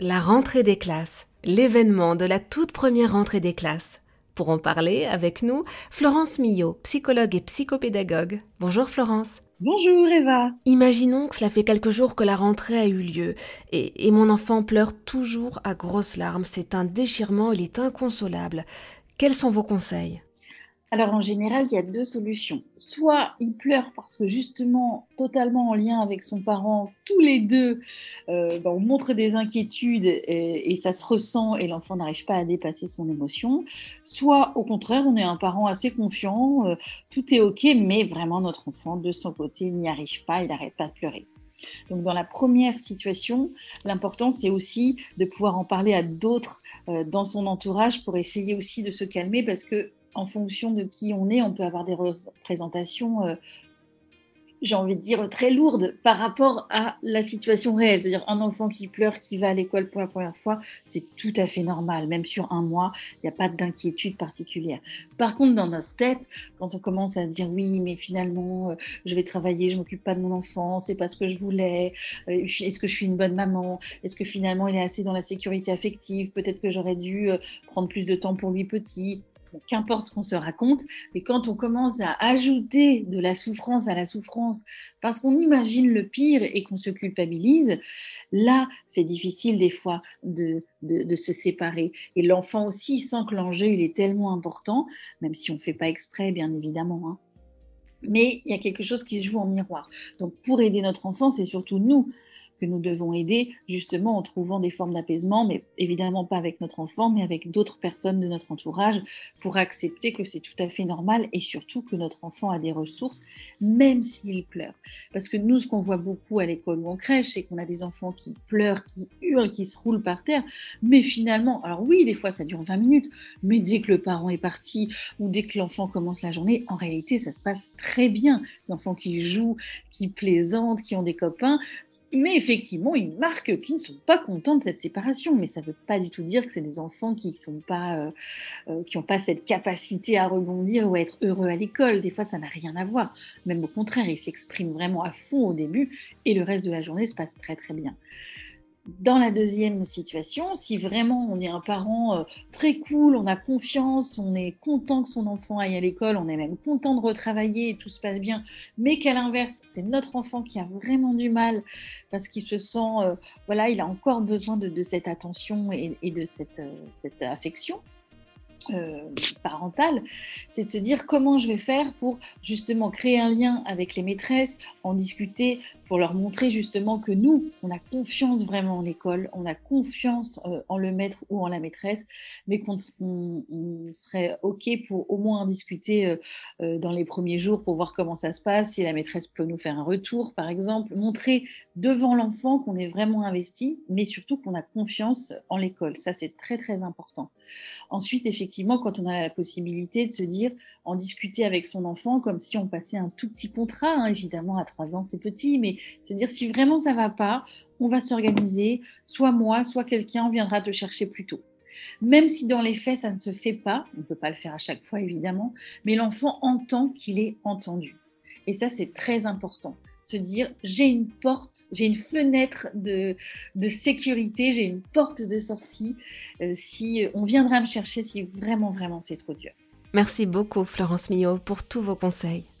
La rentrée des classes, l'événement de la toute première rentrée des classes. Pour en parler avec nous, Florence Millot, psychologue et psychopédagogue. Bonjour Florence. Bonjour Eva. Imaginons que cela fait quelques jours que la rentrée a eu lieu et mon enfant pleure toujours à grosses larmes. C'est un déchirement, il est inconsolable. Quels sont vos conseils ? Alors en général, il y a deux solutions. Soit il pleure parce que justement, totalement en lien avec son parent, tous les deux, on montre des inquiétudes et ça se ressent et l'enfant n'arrive pas à dépasser son émotion. Soit au contraire, on est un parent assez confiant, tout est ok, mais vraiment notre enfant de son côté n'y arrive pas, il n'arrête pas de pleurer. Donc dans la première situation, l'important c'est aussi de pouvoir en parler à d'autres dans son entourage pour essayer aussi de se calmer parce que en fonction de qui on est, on peut avoir des représentations, j'ai envie de dire, très lourdes par rapport à la situation réelle. C'est-à-dire un enfant qui pleure, qui va à l'école pour la première fois, c'est tout à fait normal. Même sur un mois, il n'y a pas d'inquiétude particulière. Par contre, dans notre tête, quand on commence à se dire « oui, mais finalement, je vais travailler, je ne m'occupe pas de mon enfant, c'est pas ce que je voulais, est-ce que je suis une bonne maman ? Est-ce que finalement, il est assez dans la sécurité affective ? Peut-être que j'aurais dû prendre plus de temps pour lui petit ?» Qu'importe ce qu'on se raconte, mais quand on commence à ajouter de la souffrance à la souffrance parce qu'on imagine le pire et qu'on se culpabilise, là, c'est difficile des fois de se séparer. Et l'enfant aussi sent que l'enjeu, il est tellement important, même si on ne fait pas exprès, bien évidemment, hein. Mais il y a quelque chose qui se joue en miroir. Donc, pour aider notre enfant, c'est surtout nous que nous devons aider justement en trouvant des formes d'apaisement, mais évidemment pas avec notre enfant, mais avec d'autres personnes de notre entourage pour accepter que c'est tout à fait normal et surtout que notre enfant a des ressources, même s'il pleure. Parce que nous, ce qu'on voit beaucoup à l'école ou en crèche, c'est qu'on a des enfants qui pleurent, qui hurlent, qui se roulent par terre, mais finalement, alors oui, des fois ça dure 20 minutes, mais dès que le parent est parti ou dès que l'enfant commence la journée, en réalité, ça se passe très bien. L'enfant qui joue, qui plaisante, qui ont des copains, mais effectivement, ils marquent qu'ils ne sont pas contents de cette séparation. Mais ça ne veut pas du tout dire que c'est des enfants qui n'ont pas cette capacité à rebondir ou à être heureux à l'école. Des fois, ça n'a rien à voir. Même au contraire, ils s'expriment vraiment à fond au début et le reste de la journée se passe très très bien. Dans la deuxième situation, si vraiment on est un parent très cool, on a confiance, on est content que son enfant aille à l'école, on est même content de retravailler et tout se passe bien, mais qu'à l'inverse, c'est notre enfant qui a vraiment du mal parce qu'il se sent, il a encore besoin de cette attention et de cette affection. Parentale, c'est de se dire comment je vais faire pour justement créer un lien avec les maîtresses, en discuter pour leur montrer justement que nous, on a confiance vraiment en l'école, on a confiance en le maître ou en la maîtresse, mais qu'on serait ok pour au moins en discuter dans les premiers jours pour voir comment ça se passe, si la maîtresse peut nous faire un retour par exemple, montrer devant l'enfant qu'on est vraiment investi, mais surtout qu'on a confiance en l'école. Ça, c'est très très important. Ensuite, effectivement, quand on a la possibilité de se dire, en discuter avec son enfant, comme si on passait un tout petit contrat, hein, évidemment, à 3 ans, c'est petit, mais se dire, si vraiment ça ne va pas, on va s'organiser, soit moi, soit quelqu'un viendra te chercher plus tôt. Même si dans les faits, ça ne se fait pas, on ne peut pas le faire à chaque fois, évidemment, mais l'enfant entend qu'il est entendu. Et ça, c'est très important. Se dire, j'ai une porte, j'ai une fenêtre de sécurité, j'ai une porte de sortie. Si on viendra me chercher si vraiment, vraiment c'est trop dur. Merci beaucoup Florence Millot pour tous vos conseils.